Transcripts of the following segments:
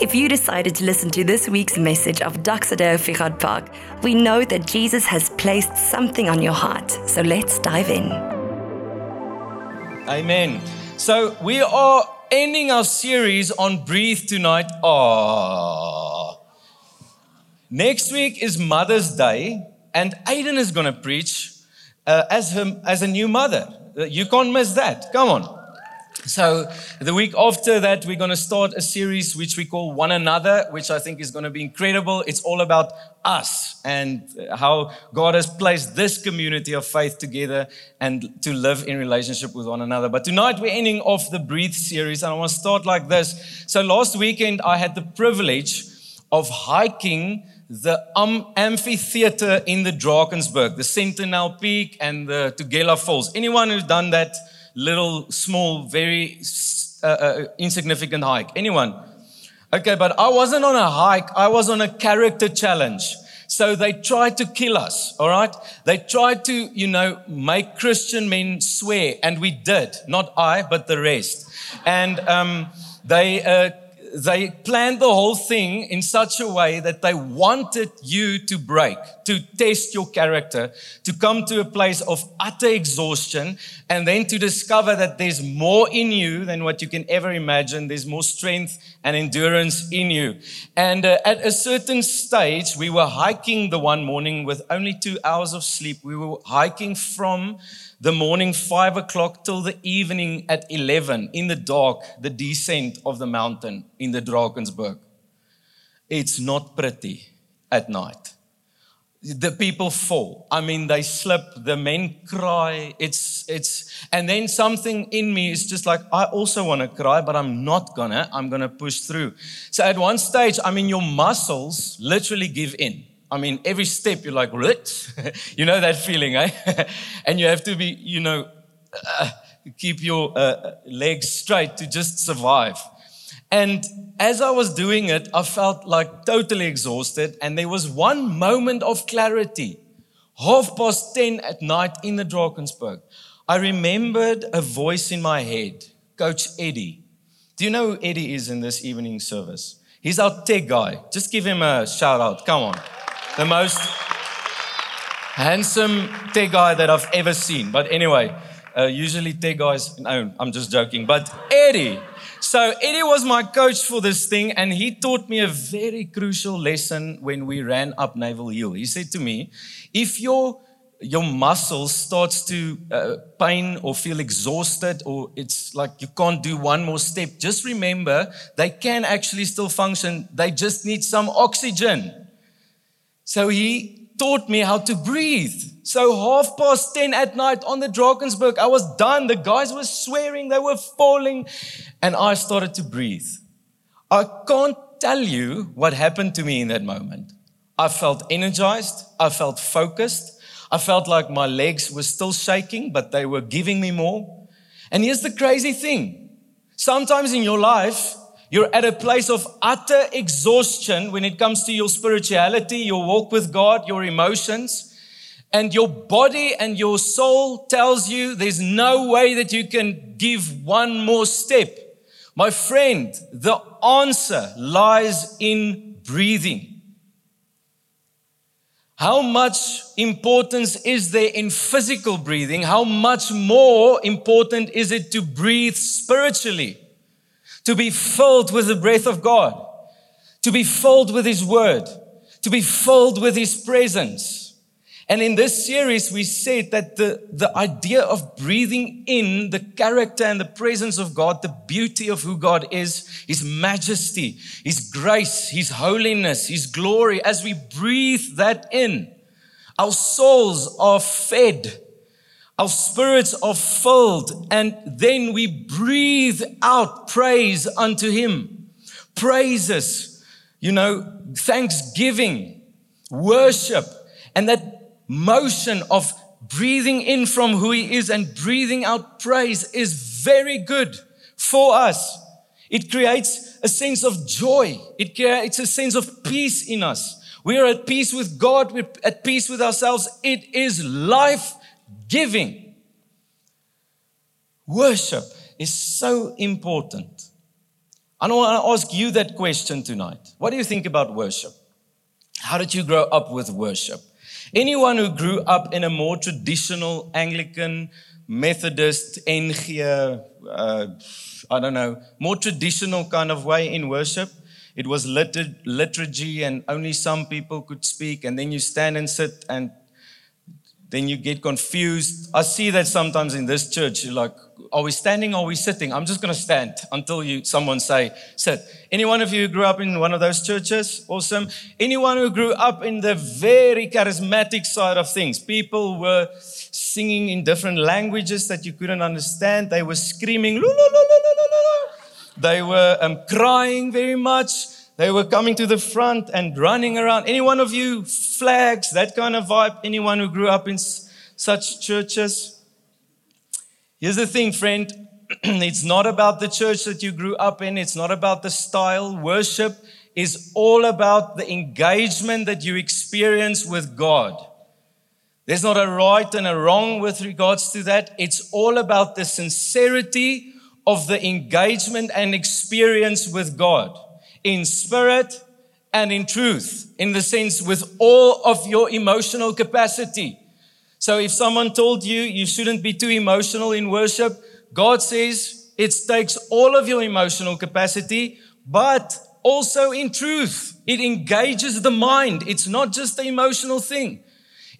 If you decided to listen to this week's message of Daxa Deo Fihad Park, we know that Jesus has placed something on your heart. So let's dive in. Amen. So we are ending our series on Breathe tonight. Next week is Mother's Day, and Aiden is going to preach as a new mother. You can't miss that. Come on. So the week after that, we're going to start a series which we call One Another, which I think is going to be incredible. It's all about us and how God has placed this community of faith together and to live in relationship with one another. But tonight we're ending off the Breathe series, and I want to start like this. So last weekend, I had the privilege of hiking the amphitheater in the Drakensberg, the Sentinel Peak and the Tugela Falls. Anyone who's done that little, small, very insignificant hike? Anyone? Okay, but I wasn't on a hike. I was on a character challenge. So they tried to kill us, all right? They tried to, make Christian men swear, and we did. Not I, but the rest. And they planned the whole thing in such a way that they wanted you to break, to test your character, to come to a place of utter exhaustion, and then to discover that there's more in you than what you can ever imagine. There's more strength and endurance in you. And at a certain stage, we were hiking the one morning with only 2 hours of sleep. We were hiking from the morning 5 o'clock till the evening at 11 in the dark, the descent of the mountain in the Drakensberg. It's not pretty at night. The people fall. They slip, the men cry. And then something in me is just like, I also want to cry, but I'm going to push through. So at one stage, your muscles literally give in. Every step you're like, you know that feeling, eh? And you have to be, keep your legs straight to just survive. And as I was doing it, I felt like totally exhausted. And there was one moment of clarity, 10:30 at night in the Drakensberg. I remembered a voice in my head, Coach Eddie. Do you know who Eddie is in this evening service? He's our tech guy. Just give him a shout out. Come on. The most handsome tech guy that I've ever seen. But anyway, usually tech guys, no, I'm just joking. But Eddie. So Eddie was my coach for this thing, and he taught me a very crucial lesson when we ran up Naval Hill. He said to me, if your muscles starts to pain or feel exhausted, or it's like you can't do one more step, just remember they can actually still function. They just need some oxygen. So he taught me how to breathe. So 10:30 at night on the Drakensberg, I was done. The guys were swearing, they were falling, and I started to breathe. I can't tell you what happened to me in that moment. I felt energized. I felt focused. I felt like my legs were still shaking, but they were giving me more. And here's the crazy thing. Sometimes in your life, you're at a place of utter exhaustion when it comes to your spirituality, your walk with God, your emotions, and your body and your soul tells you there's no way that you can give one more step. My friend, the answer lies in breathing. How much importance is there in physical breathing? How much more important is it to breathe spiritually? To be filled with the breath of God, to be filled with His Word, to be filled with His presence. And in this series, we said that the idea of breathing in the character and the presence of God, the beauty of who God is, His majesty, His grace, His holiness, His glory, as we breathe that in, our souls are fed. Our spirits are filled, and then we breathe out praise unto Him. Praises, thanksgiving, worship, and that motion of breathing in from who He is and breathing out praise is very good for us. It creates a sense of joy. It creates a sense of peace in us. We are at peace with God. We're at peace with ourselves. It is life. Giving. Worship is so important. I want to ask you that question tonight. What do you think about worship? How did you grow up with worship? Anyone who grew up in a more traditional Anglican, Methodist, NG, I don't know, more traditional kind of way in worship, it was liturgy and only some people could speak, and then you stand and sit and then you get confused. I see that sometimes in this church, you're like, are we standing or are we sitting? I'm just going to stand until someone say, sit. Any one of you who grew up in one of those churches? Awesome. Anyone who grew up in the very charismatic side of things? People were singing in different languages that you couldn't understand. They were screaming, loo, loo, loo, loo, loo, loo. They were crying very much. They were coming to the front and running around. Any one of you, flags, that kind of vibe? Anyone who grew up in such churches? Here's the thing, friend. It's not about the church that you grew up in. It's not about the style. Worship is all about the engagement that you experience with God. There's not a right and a wrong with regards to that. It's all about the sincerity of the engagement and experience with God in spirit and in truth, in the sense with all of your emotional capacity. So if someone told you, you shouldn't be too emotional in worship, God says it takes all of your emotional capacity, but also in truth. It engages the mind. It's not just the emotional thing.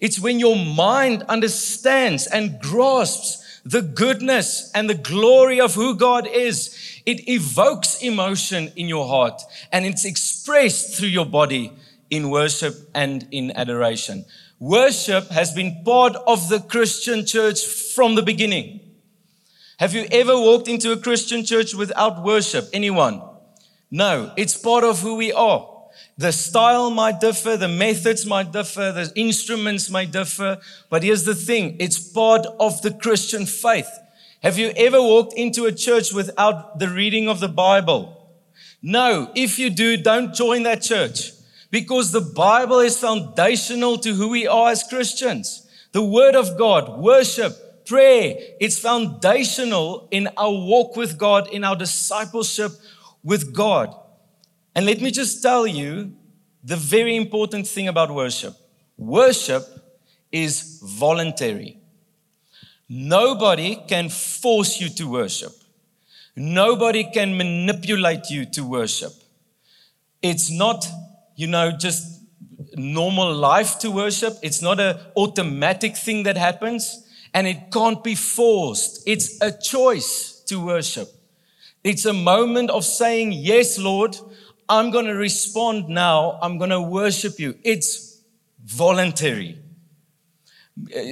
It's when your mind understands and grasps the goodness and the glory of who God is. It evokes emotion in your heart and it's expressed through your body in worship and in adoration. Worship has been part of the Christian church from the beginning. Have you ever walked into a Christian church without worship? Anyone? No, it's part of who we are. The style might differ, the methods might differ, the instruments might differ, but here's the thing, it's part of the Christian faith. Have you ever walked into a church without the reading of the Bible? No, if you do, don't join that church. Because the Bible is foundational to who we are as Christians. The Word of God, worship, prayer, it's foundational in our walk with God, in our discipleship with God. And let me just tell you the very important thing about worship. Worship is voluntary. Nobody can force you to worship. Nobody can manipulate you to worship. It's not just normal life to worship. It's not an automatic thing that happens, and it can't be forced. It's a choice to worship. It's a moment of saying, yes, Lord, I'm going to respond now. I'm going to worship you. It's voluntary.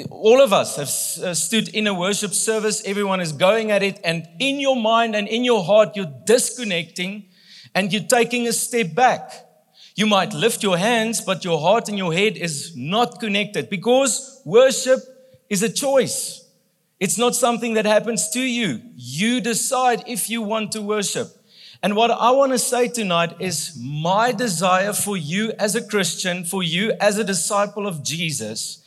All of us have stood in a worship service. Everyone is going at it, and in your mind and in your heart, you're disconnecting, and you're taking a step back. You might lift your hands, but your heart and your head is not connected because worship is a choice. It's not something that happens to you. You decide if you want to worship. And what I want to say tonight is my desire for you as a Christian, for you as a disciple of Jesus,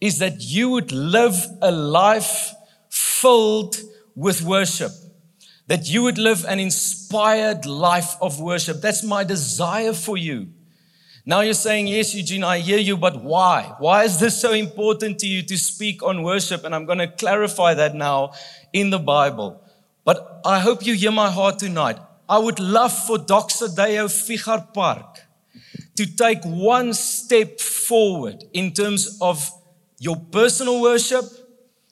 is that you would live a life filled with worship. That you would live an inspired life of worship. That's my desire for you. Now you're saying, yes, Eugene, I hear you, but why? Why is this so important to you to speak on worship? And I'm going to clarify that now in the Bible. But I hope you hear my heart tonight. I would love for Daxa Deo Fihad Park to take one step forward in terms of your personal worship,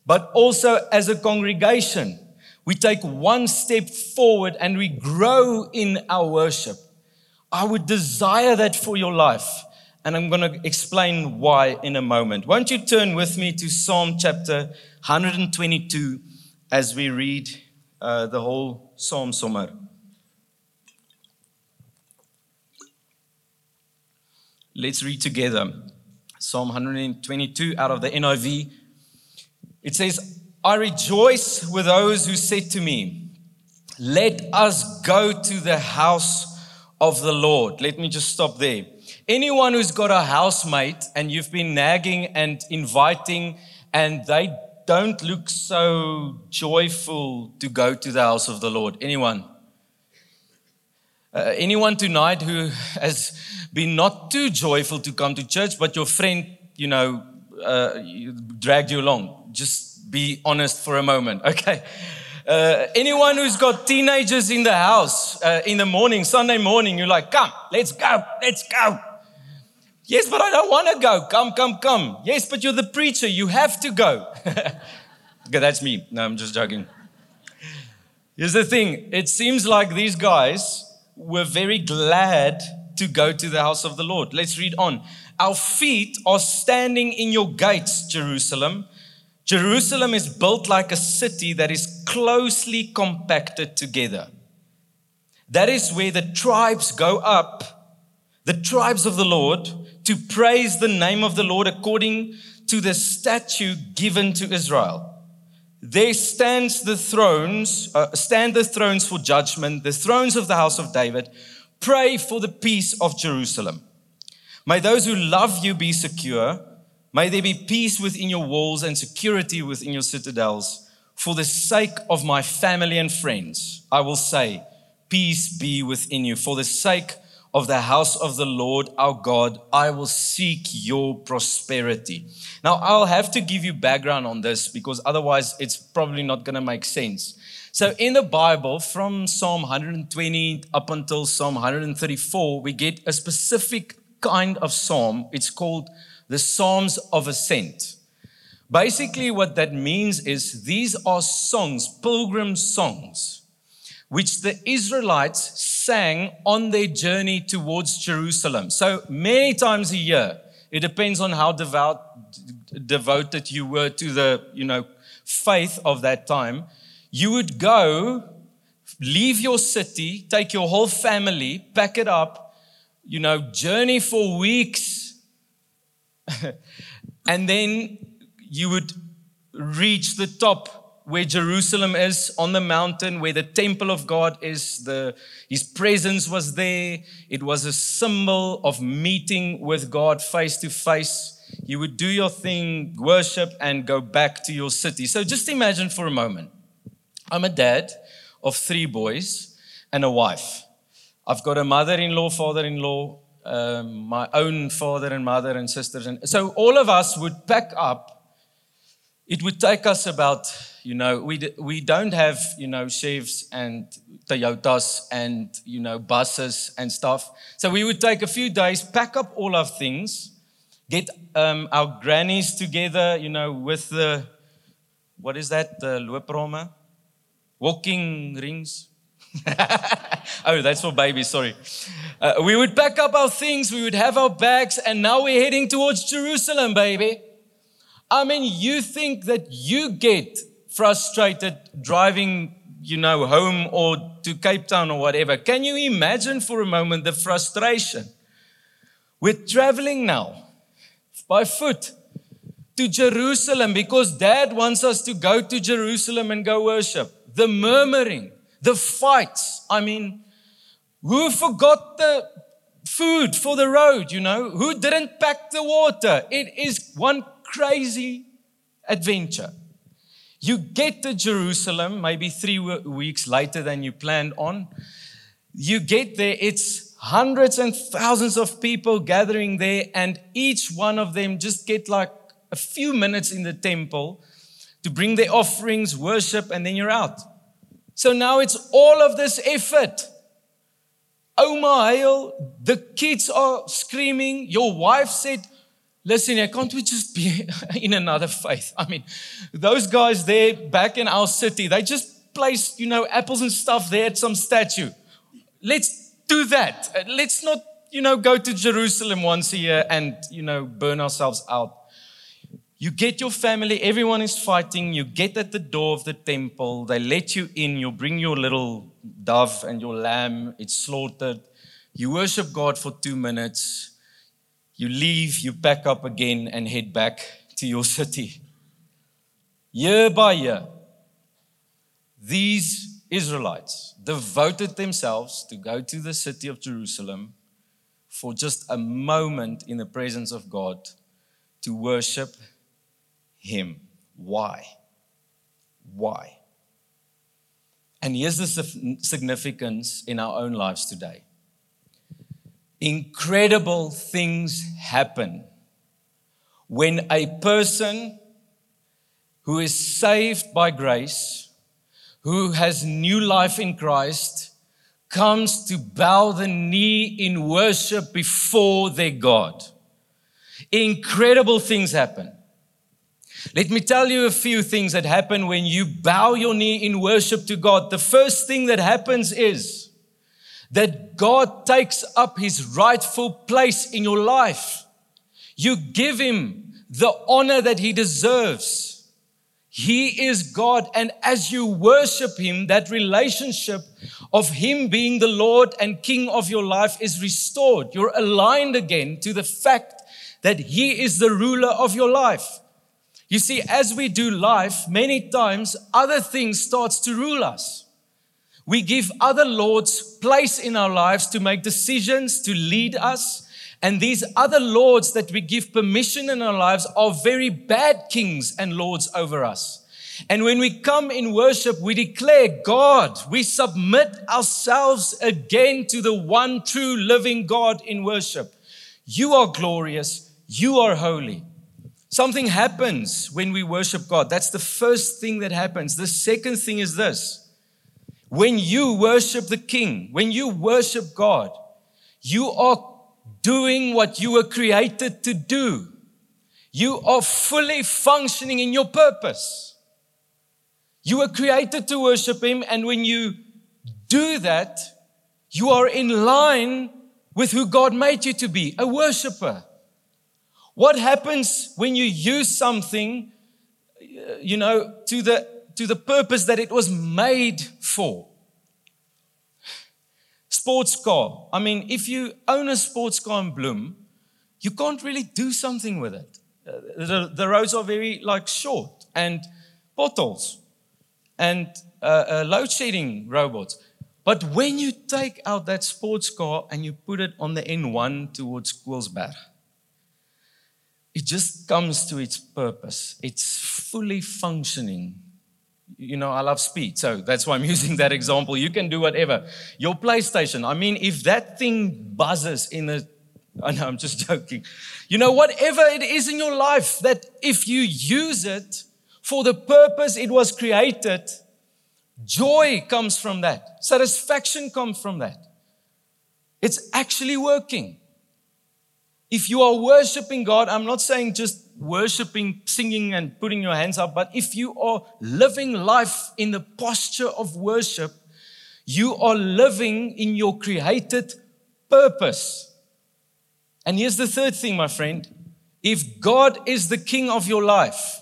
but also as a congregation. We take one step forward and we grow in our worship. I would desire that for your life. And I'm going to explain why in a moment. Won't you turn with me to Psalm chapter 122 as we read the whole Psalm sommer. Let's read together. Psalm 122 out of the NIV. It says, I rejoice with those who said to me, let us go to the house of the Lord. Let me just stop there. Anyone who's got a housemate and you've been nagging and inviting and they don't look so joyful to go to the house of the Lord. Anyone? Anyone tonight who has been not too joyful to come to church, but your friend, dragged you along. Just be honest for a moment, okay? Anyone who's got teenagers in the house in the morning, Sunday morning, you're like, come, let's go. Yes, but I don't want to go. Come. Yes, but you're the preacher. You have to go. Okay, that's me. No, I'm just joking. Here's the thing. It seems like these guys were very glad to go to the house of the Lord. Let's read on. Our feet are standing in your gates, Jerusalem. Jerusalem is built like a city that is closely compacted together. That is where the tribes go up, the tribes of the Lord, to praise the name of the Lord according to the statute given to Israel. There stand the thrones for judgment, the thrones of the house of David. Pray for the peace of Jerusalem. May those who love you be secure. May there be peace within your walls and security within your citadels. For the sake of my family and friends, I will say, peace be within you. For the sake of the house of the Lord our God, I will seek your prosperity. Now, I'll have to give you background on this because otherwise it's probably not going to make sense. So in the Bible, from Psalm 120 up until Psalm 134, we get a specific kind of psalm. It's called the Psalms of Ascent. Basically, what that means is these are songs, pilgrim songs, which the Israelites sang on their journey towards Jerusalem. So many times a year, it depends on how devoted you were to the, faith of that time. You would go, leave your city, take your whole family, pack it up, journey for weeks, and then you would reach the top where Jerusalem is on the mountain, where the temple of God is, His presence was there. It was a symbol of meeting with God face to face. You would do your thing, worship, and go back to your city. So just imagine for a moment, I'm a dad of 3 boys and a wife. I've got a mother-in-law, father-in-law, my own father and mother and sisters. And so all of us would pack up. It would take us about, we don't have, chefs and Toyotas and, buses and stuff. So we would take a few days, pack up all our things, get our grannies together, with the, what is that, the looprame? Walking rings? Oh, that's for babies, sorry. We would pack up our things, we would have our bags, and now we're heading towards Jerusalem, baby. I mean, you think that you get frustrated driving, home or to Cape Town or whatever. Can you imagine for a moment the frustration? We're traveling now by foot to Jerusalem because Dad wants us to go to Jerusalem and go worship. The murmuring, the fights. I mean, who forgot the food for the road, Who didn't pack the water? It is one crazy adventure. You get to Jerusalem, maybe 3 weeks later than you planned on. You get there, it's hundreds and thousands of people gathering there, and each one of them just get like a few minutes in the temple to bring their offerings, worship, and then you're out. So now it's all of this effort. Oma Hail, the kids are screaming. Your wife said, listen, can't we just be in another faith? I mean, those guys there back in our city, they just placed, apples and stuff there at some statue. Let's do that. Let's not, go to Jerusalem once a year and, burn ourselves out. You get your family, everyone is fighting. You get at the door of the temple. They let you in. You bring your little dove and your lamb. It's slaughtered. You worship God for 2 minutes. You leave, you pack up again and head back to your city. Year by year, these Israelites devoted themselves to go to the city of Jerusalem for just a moment in the presence of God to worship Him. Why? And here's the significance in our own lives today. Incredible things happen when a person who is saved by grace, who has new life in Christ, comes to bow the knee in worship before their God. Incredible things happen. Let me tell you a few things that happen when you bow your knee in worship to God. The first thing that happens is that God takes up his rightful place in your life. You give him the honor that he deserves. He is God, and as you worship him, that relationship of him being the Lord and King of your life is restored. You're aligned again to the fact that he is the ruler of your life. You see, as we do life, many times other things starts to rule us. We give other lords place in our lives to make decisions, to lead us. And these other lords that we give permission in our lives are very bad kings and lords over us. And when we come in worship, we declare God. We submit ourselves again to the one true living God in worship. You are glorious. You are holy. Something happens when we worship God. That's the first thing that happens. The second thing is this. When you worship the King, when you worship God, you are doing what you were created to do. You are fully functioning in your purpose. You were created to worship him, and when you do that, you are in line with who God made you to be, a worshiper. What happens when you use something, you know, to the purpose that it was made for? Sports car. I mean, if you own a sports car in Bloem, you can't really do something with it. The roads are very short, and potholes and load shedding robots. But when you take out that sports car and you put it on the N1 towards Quilsberg, it just comes to its purpose. It's fully functioning. You know, I love speed, so that's why I'm using that example. You can do whatever. Your PlayStation, I mean, if that thing buzzes I'm just joking. You know, whatever it is in your life, that if you use it for the purpose it was created, joy comes from that. Satisfaction comes from that. It's actually working. If you are worshiping God, I'm not saying just worshiping, singing, and putting your hands up, but if you are living life in the posture of worship, you are living in your created purpose. And here's the third thing, my friend. If God is the King of your life,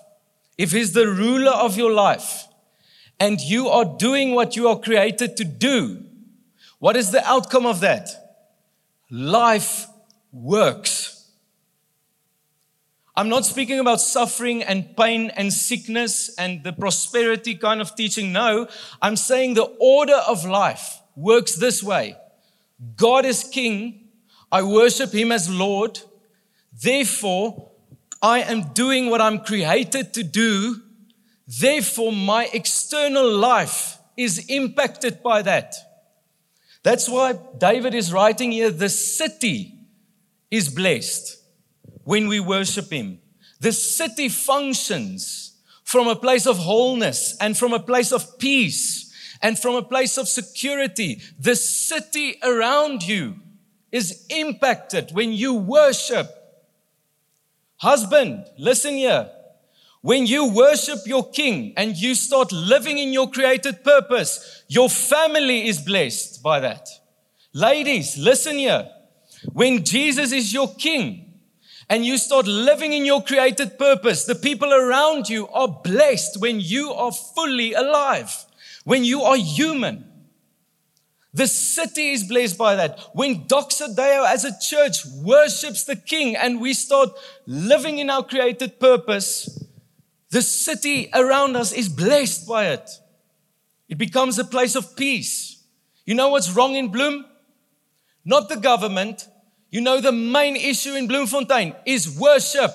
if he's the ruler of your life, and you are doing what you are created to do, what is the outcome of that? Life works. I'm not speaking about suffering and pain and sickness and the prosperity kind of teaching. No, I'm saying the order of life works this way. God is King. I worship him as Lord. Therefore, I am doing what I'm created to do. Therefore, my external life is impacted by that. That's why David is writing here, the city is blessed when we worship him. The city functions from a place of wholeness and from a place of peace and from a place of security. The city around you is impacted when you worship. Husband, listen here. When you worship your King and you start living in your created purpose, your family is blessed by that. Ladies, listen here. When Jesus is your King and you start living in your created purpose, the people around you are blessed when you are fully alive, when you are human. The city is blessed by that. When Daxa Deo as a church worships the King and we start living in our created purpose, the city around us is blessed by it. It becomes a place of peace. You know what's wrong in Bloem? Not the government. You know, the main issue in Bloemfontein is worship.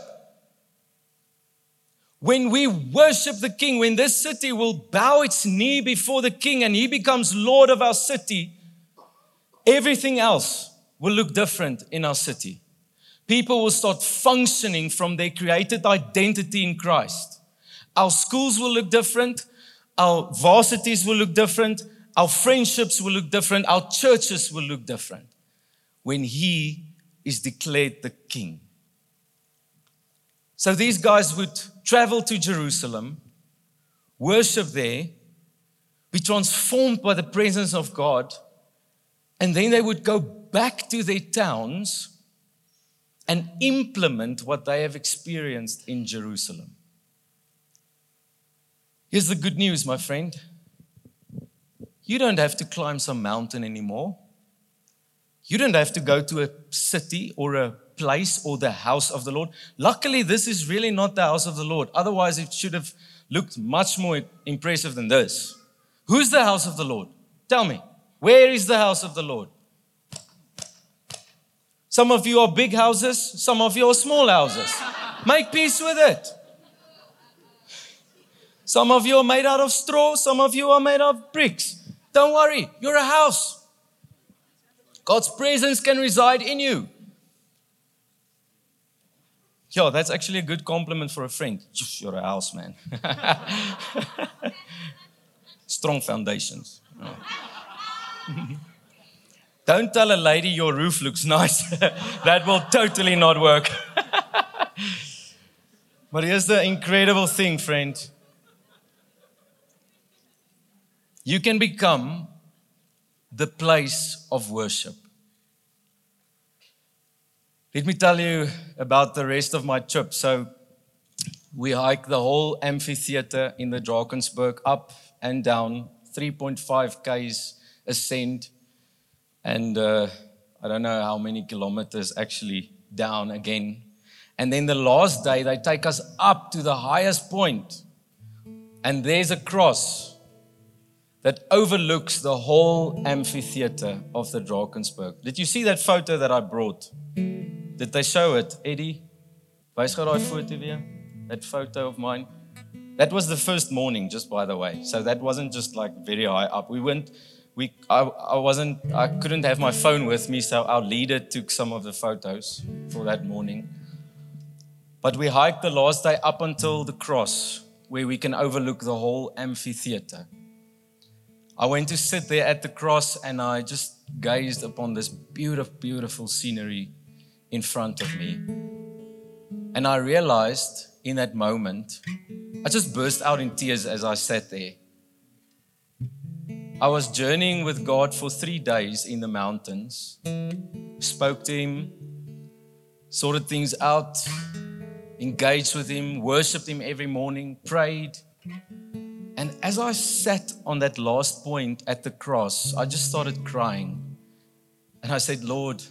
When we worship the King, when this city will bow its knee before the King and he becomes Lord of our city, everything else will look different in our city. People will start functioning from their created identity in Christ. Our schools will look different. Our varsities will look different. Our friendships will look different. Our churches will look different when he is declared the King. So these guys would travel to Jerusalem, worship there, be transformed by the presence of God, and then they would go back to their towns and implement what they have experienced in Jerusalem. Here's the good news, my friend. You don't have to climb some mountain anymore. You don't have to go to a city or a place or the house of the Lord. Luckily, this is really not the house of the Lord. Otherwise, it should have looked much more impressive than this. Who's the house of the Lord? Tell me, where is the house of the Lord? Some of you are big houses, some of you are small houses. Make peace with it. Some of you are made out of straw, some of you are made out of bricks. Don't worry, you're a house. God's presence can reside in you. Yo, that's actually a good compliment for a friend. You're a house, man. Strong foundations. Oh. Don't tell a lady your roof looks nice. That will totally not work. But here's the incredible thing, friend. You can become the place of worship. Let me tell you about the rest of my trip. So we hike the whole amphitheater in the Drakensberg, up and down, 3.5 Ks ascent, and I don't know how many kilometers actually down again. And then the last day, they take us up to the highest point, and there's a cross that overlooks the whole amphitheater of the Drakensberg. Did you see that photo that I brought? Did they show it, Eddie? Wys gou daai foto weer? That photo of mine. That was the first morning, just by the way. So that wasn't just like very high up. I couldn't have my phone with me, so our leader took some of the photos for that morning. But we hiked the last day up until the cross, where we can overlook the whole amphitheater. I went to sit there at the cross and I just gazed upon this beautiful, beautiful scenery in front of me. And I realized in that moment, I just burst out in tears as I sat there. I was journeying with God for 3 days in the mountains, spoke to Him, sorted things out, engaged with Him, worshiped Him every morning, prayed. And as I sat on that last point at the cross, I just started crying. And I said, Lord,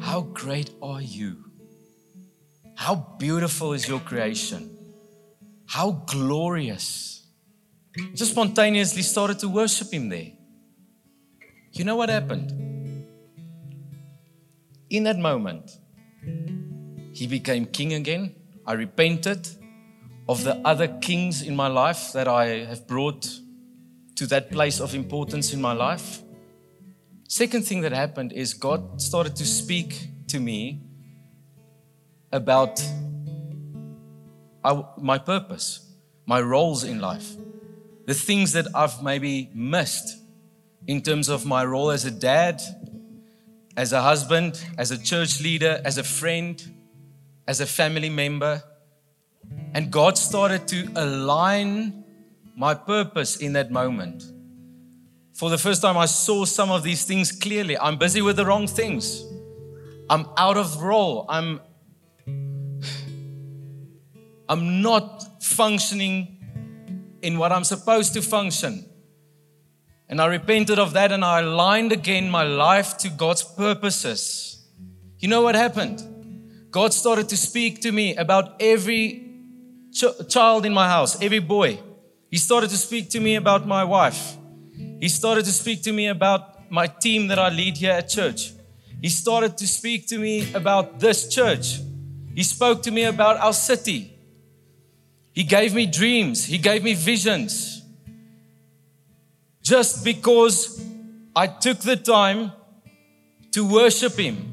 how great are you? How beautiful is your creation? How glorious. I just spontaneously started to worship Him there. You know what happened? In that moment, He became King again. I repented of the other kings in my life that I have brought to that place of importance in my life. Second thing that happened is God started to speak to me about my purpose, my roles in life, the things that I've maybe missed in terms of my role as a dad, as a husband, as a church leader, as a friend, as a family member. And God started to align my purpose in that moment. For the first time, I saw some of these things clearly. I'm busy with the wrong things. I'm out of role. I'm not functioning in what I'm supposed to function. And I repented of that and I aligned again my life to God's purposes. You know what happened? God started to speak to me about every child in my house, every boy. He started to speak to me about my wife. He started to speak to me about my team that I lead here at church. He started to speak to me about this church. He spoke to me about our city. He gave me dreams. He gave me visions. Just because I took the time to worship Him.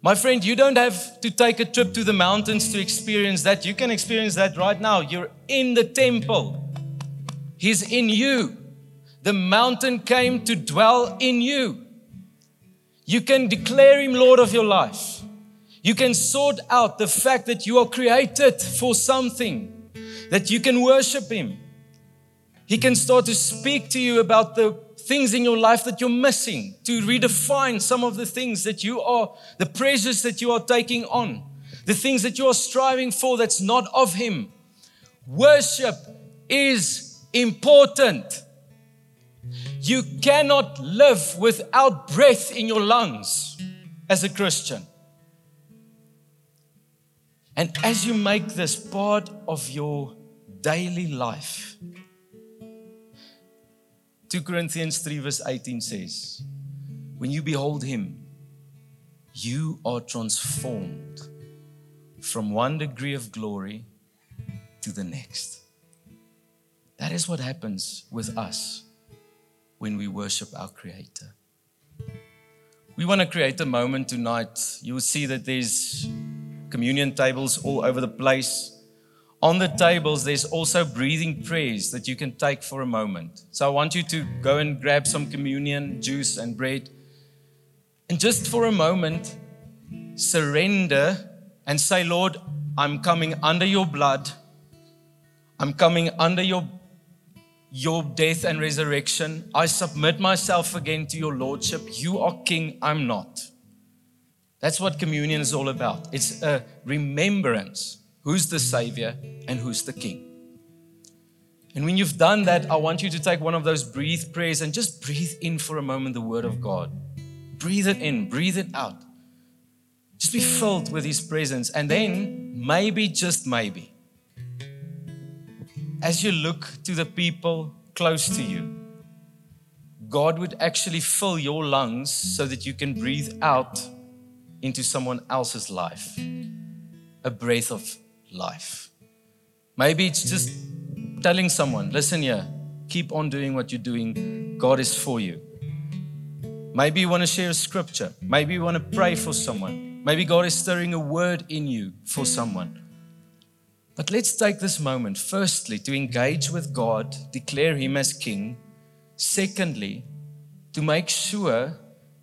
My friend, you don't have to take a trip to the mountains to experience that. You can experience that right now. You're in the temple. He's in you. The mountain came to dwell in you. You can declare Him Lord of your life. You can sort out the fact that you are created for something, that you can worship Him. He can start to speak to you about the things in your life that you're missing, to redefine some of the things that you are, the pressures that you are taking on, the things that you are striving for that's not of Him. Worship is important. You cannot live without breath in your lungs as a Christian. And as you make this part of your daily life, 2 Corinthians 3 verse 18 says, when you behold Him, you are transformed from one degree of glory to the next. That is what happens with us when we worship our Creator. We want to create a moment tonight. You will see that there's communion tables all over the place. On the tables, there's also breathing prayers that you can take for a moment. So I want you to go and grab some communion, juice and bread. And just for a moment, surrender and say, Lord, I'm coming under your blood. I'm coming under your death and resurrection. I submit myself again to your lordship. You are king, I'm not. That's what communion is all about. It's a remembrance. Who's the Savior and who's the King? And when you've done that, I want you to take one of those breathe prayers and just breathe in for a moment the Word of God. Breathe it in, breathe it out. Just be filled with His presence. And then maybe, just maybe, as you look to the people close to you, God would actually fill your lungs so that you can breathe out into someone else's life, a breath of life. Maybe it's just telling someone, listen here, keep on doing what you're doing. God is for you. Maybe you want to share a scripture. Maybe you want to pray for someone. Maybe God is stirring a word in you for someone. But let's take this moment, firstly, to engage with God, declare Him as King. Secondly, to make sure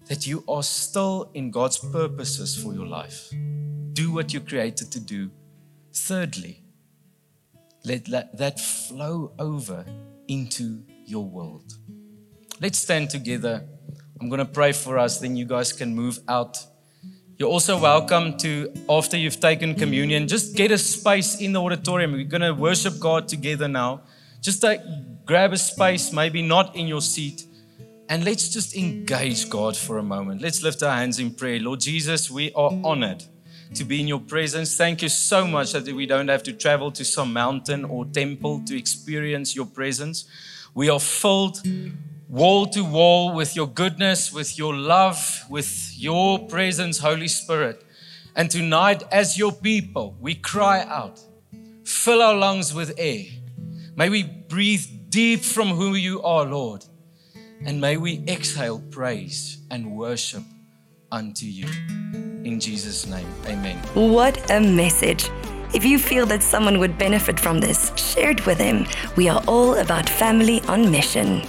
that you are still in God's purposes for your life. Do what you're created to do. Thirdly, let that flow over into your world. Let's stand together. I'm going to pray for us, then you guys can move out. You're also welcome to, after you've taken communion, just get a space in the auditorium. We're going to worship God together now. Just grab a space, maybe not in your seat, and let's just engage God for a moment. Let's lift our hands in prayer. Lord Jesus, we are honored to be in your presence. Thank you so much that we don't have to travel to some mountain or temple to experience your presence. We are filled wall to wall with your goodness, with your love, with your presence, Holy Spirit. And tonight, as your people, we cry out, fill our lungs with air. May we breathe deep from who you are, Lord. And may we exhale praise and worship unto you. In Jesus' name, amen. What a message. If you feel that someone would benefit from this, share it with him. We are all about family on mission.